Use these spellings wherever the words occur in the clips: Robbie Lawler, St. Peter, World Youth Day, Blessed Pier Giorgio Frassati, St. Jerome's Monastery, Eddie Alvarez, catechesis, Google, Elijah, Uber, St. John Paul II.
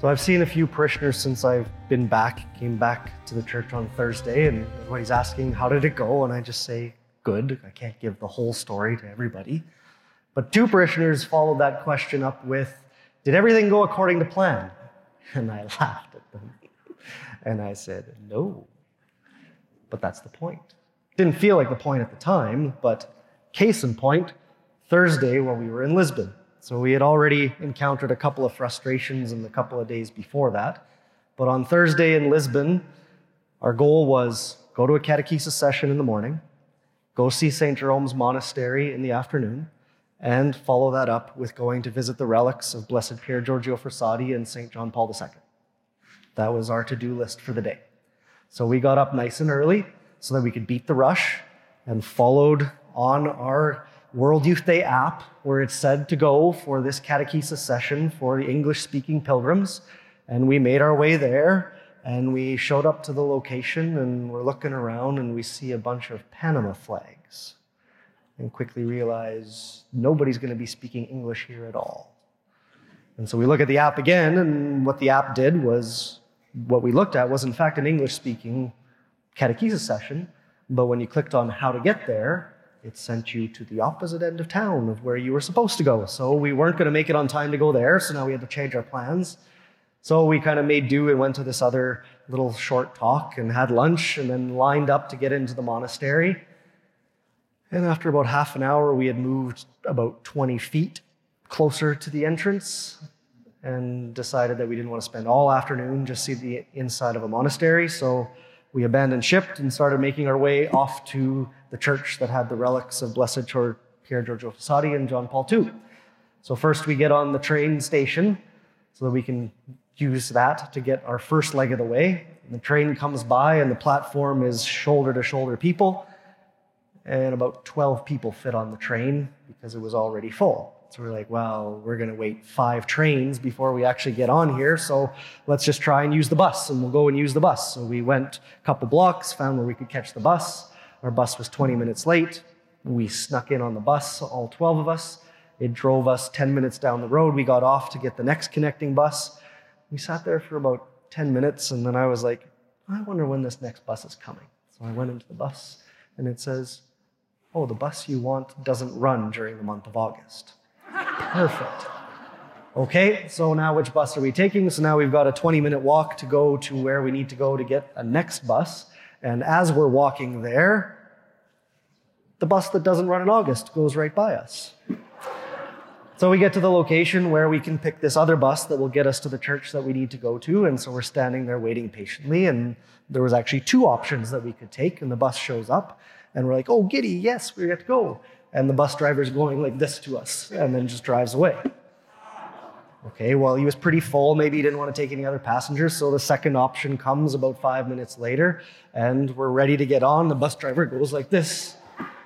So I've seen a few parishioners since I've been back, came back to the church on Thursday, and everybody's asking, how did it go? And I just say, good. I can't give the whole story to everybody. But two parishioners followed that question up with, did everything go according to plan? And I laughed at them. And I said, no. But that's the point. Didn't feel like the point at the time, but case in point, Thursday when we were in Lisbon. So we had already encountered a couple of frustrations in the couple of days before that. But on Thursday in Lisbon, our goal was go to a catechesis session in the morning, go see St. Jerome's Monastery in the afternoon, and follow that up with going to visit the relics of Blessed Pier Giorgio Frassati and St. John Paul II. That was our to-do list for the day. So we got up nice and early so that we could beat the rush and followed on our World Youth Day app, where it's said to go for this catechesis session for the English-speaking pilgrims. And we made our way there, and we showed up to the location, and we're looking around, and we see a bunch of Panama flags, and quickly realize nobody's going to be speaking English here at all. And so we look at the app again, and what the app did was, what we looked at was, in fact, an English-speaking catechesis session, but when you clicked on how to get there, it sent you to the opposite end of town of where you were supposed to go. So we weren't going to make it on time to go there, so now we had to change our plans. So we kind of made do and went to this other little short talk and had lunch and then lined up to get into the monastery. And after about half an hour, we had moved about 20 feet closer to the entrance and decided that we didn't want to spend all afternoon just see the inside of a monastery. So we abandoned ship and started making our way off to the church that had the relics of Blessed Pier Giorgio Frassati and John Paul II. So first we get on the train station so that we can use that to get our first leg of the way. And the train comes by and the platform is shoulder-to-shoulder people. And about 12 people fit on the train because it was already full. So we're like, well, we're going to wait 5 trains before we actually get on here, so let's just try and use the bus, and we'll go and use the bus. So we went a couple blocks, found where we could catch the bus. Our bus was 20 minutes late. We snuck in on the bus, all 12 of us. It drove us 10 minutes down the road. We got off to get the next connecting bus. We sat there for about 10 minutes, and then I was like, I wonder when this next bus is coming. So I went into the bus, and it says, oh, the bus you want doesn't run during the month of August. Perfect. Okay, so now which bus are we taking? So now we've got a 20-minute walk to go to where we need to go to get a next bus. And as we're walking there, the bus that doesn't run in August goes right by us. So we get to the location where we can pick this other bus that will get us to the church that we need to go to. And so we're standing there waiting patiently. And there was actually 2 options that we could take. And the bus shows up. And we're like, oh, giddy, yes, we have to go. And the bus driver's going like this to us and then just drives away. Okay, well, he was pretty full. Maybe he didn't want to take any other passengers. So the second option comes about 5 minutes later, and we're ready to get on. The bus driver goes like this.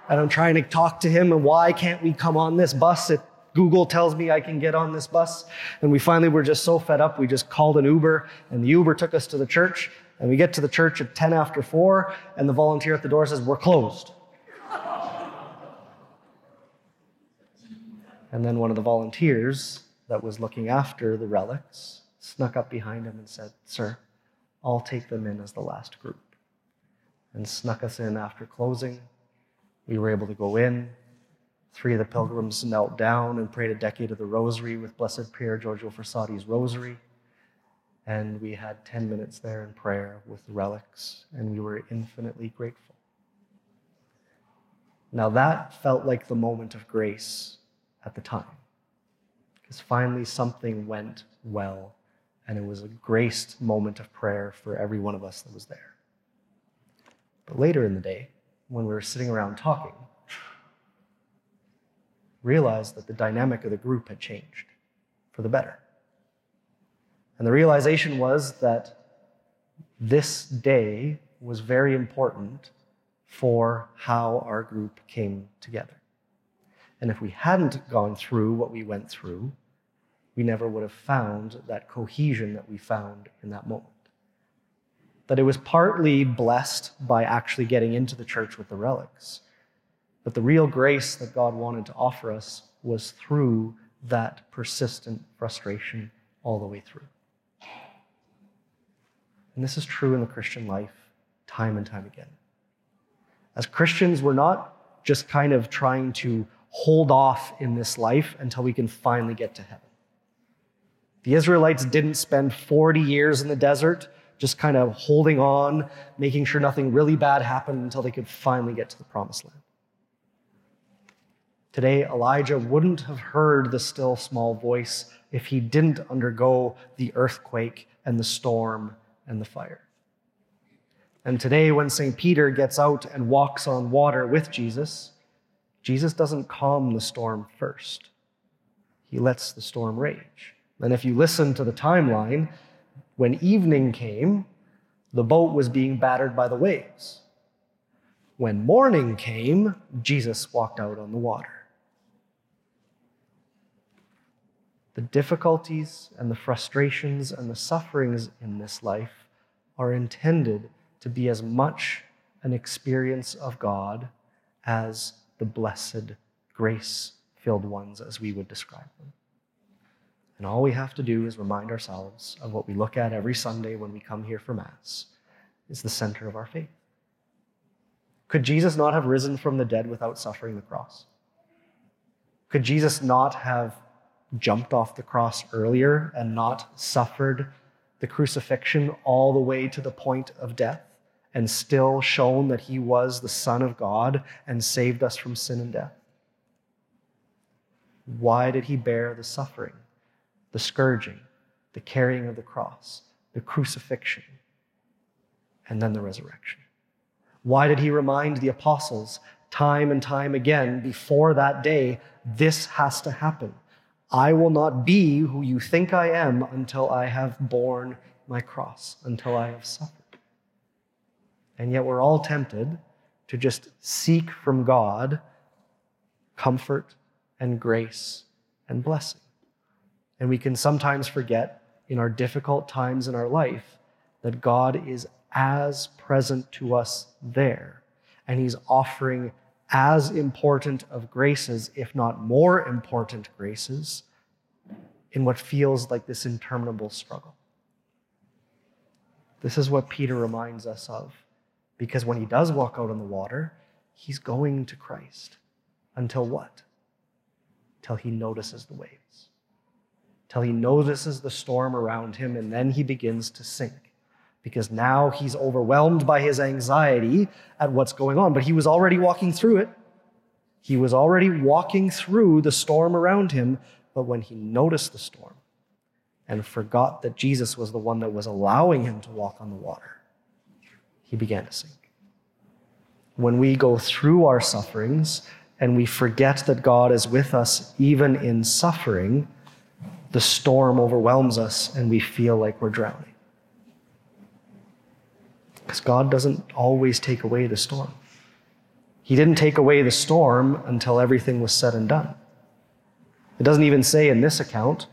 And I'm trying to talk to him, and why can't we come on this bus? Google tells me I can get on this bus. And we finally were just so fed up, we just called an Uber, and the Uber took us to the church. And we get to the church at 10 after 4, and the volunteer at the door says, we're closed. And then one of the volunteers that was looking after the relics snuck up behind him and said, sir, I'll take them in as the last group. And snuck us in after closing. We were able to go in. 3 of the pilgrims knelt down and prayed a decade of the rosary with Blessed Pier Giorgio Frassati's rosary. And we had 10 minutes there in prayer with the relics, and we were infinitely grateful. Now that felt like the moment of grace at the time, because finally something went well, and it was a graced moment of prayer for every one of us that was there. But later in the day, when we were sitting around talking, realized that the dynamic of the group had changed for the better. And the realization was that this day was very important for how our group came together. And if we hadn't gone through what we went through, we never would have found that cohesion that we found in that moment. That it was partly blessed by actually getting into the church with the relics, but the real grace that God wanted to offer us was through that persistent frustration all the way through. And this is true in the Christian life, time and time again. As Christians, we're not just kind of trying to hold off in this life until we can finally get to heaven. The Israelites didn't spend 40 years in the desert just kind of holding on, making sure nothing really bad happened until they could finally get to the promised land. Today, Elijah wouldn't have heard the still small voice if he didn't undergo the earthquake and the storm and the fire. And today, when St. Peter gets out and walks on water with Jesus, Jesus doesn't calm the storm first. He lets the storm rage. And if you listen to the timeline, when evening came, the boat was being battered by the waves. When morning came, Jesus walked out on the water. The difficulties and the frustrations and the sufferings in this life are intended to be as much an experience of God as the blessed, grace-filled ones as we would describe them. And all we have to do is remind ourselves of what we look at every Sunday when we come here for Mass is the center of our faith. Could Jesus not have risen from the dead without suffering the cross? Could Jesus not have jumped off the cross earlier and not suffered the crucifixion all the way to the point of death and still shown that he was the Son of God and saved us from sin and death? Why did he bear the suffering, the scourging, the carrying of the cross, the crucifixion, and then the resurrection? Why did he remind the apostles time and time again before that day, this has to happen? I will not be who you think I am until I have borne my cross, until I have suffered. And yet we're all tempted to just seek from God comfort and grace and blessing. And we can sometimes forget in our difficult times in our life that God is as present to us there, and he's offering as important of graces, if not more important graces, in what feels like this interminable struggle. This is what Peter reminds us of, because when he does walk out on the water, he's going to Christ. Until what? Till he notices the waves. Till he notices the storm around him, and then he begins to sink. Because now he's overwhelmed by his anxiety at what's going on. But he was already walking through it. He was already walking through the storm around him. But when he noticed the storm and forgot that Jesus was the one that was allowing him to walk on the water, he began to sink. When we go through our sufferings and we forget that God is with us even in suffering, the storm overwhelms us and we feel like we're drowning. Because God doesn't always take away the storm. He didn't take away the storm until everything was said and done. It doesn't even say in this account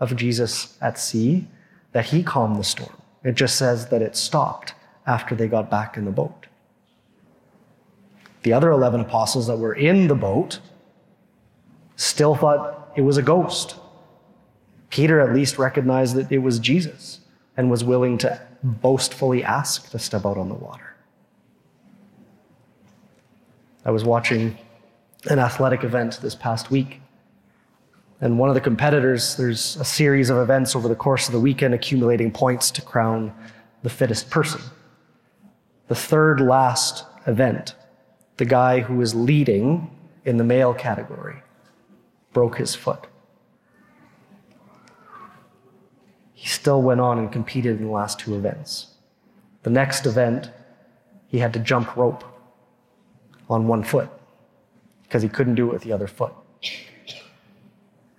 of Jesus at sea that he calmed the storm. It just says that it stopped after they got back in the boat. The other 11 apostles that were in the boat still thought it was a ghost. Peter at least recognized that it was Jesus and was willing to boastfully asked to step out on the water. I was watching an athletic event this past week, and one of the competitors, there's a series of events over the course of the weekend accumulating points to crown the fittest person. The third last event, the guy who was leading in the male category broke his foot. He still went on and competed in the last two events. The next event, he had to jump rope on one foot because he couldn't do it with the other foot.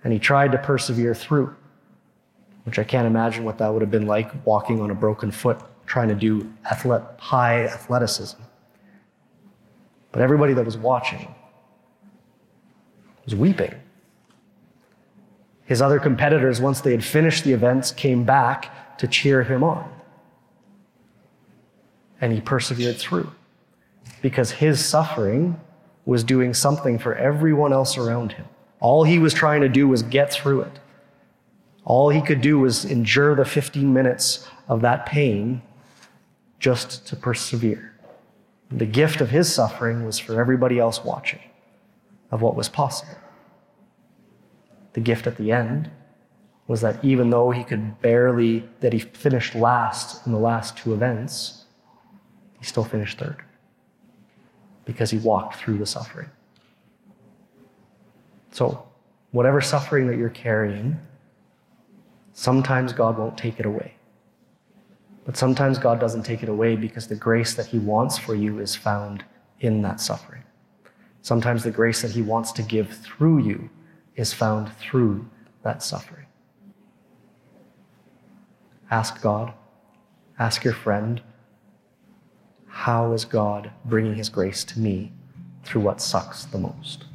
And he tried to persevere through, which I can't imagine what that would have been like walking on a broken foot, trying to do high athleticism. But everybody that was watching was weeping. His other competitors, once they had finished the events, came back to cheer him on. And he persevered through because his suffering was doing something for everyone else around him. All he was trying to do was get through it. All he could do was endure the 15 minutes of that pain just to persevere. The gift of his suffering was for everybody else watching of what was possible. The gift at the end was that even though he could barely, that he finished last in the last two events, he still finished third because he walked through the suffering. So whatever suffering that you're carrying, sometimes God won't take it away. But sometimes God doesn't take it away because the grace that he wants for you is found in that suffering. Sometimes the grace that he wants to give through you is found through that suffering. Ask God, ask your friend, how is God bringing his grace to me through what sucks the most?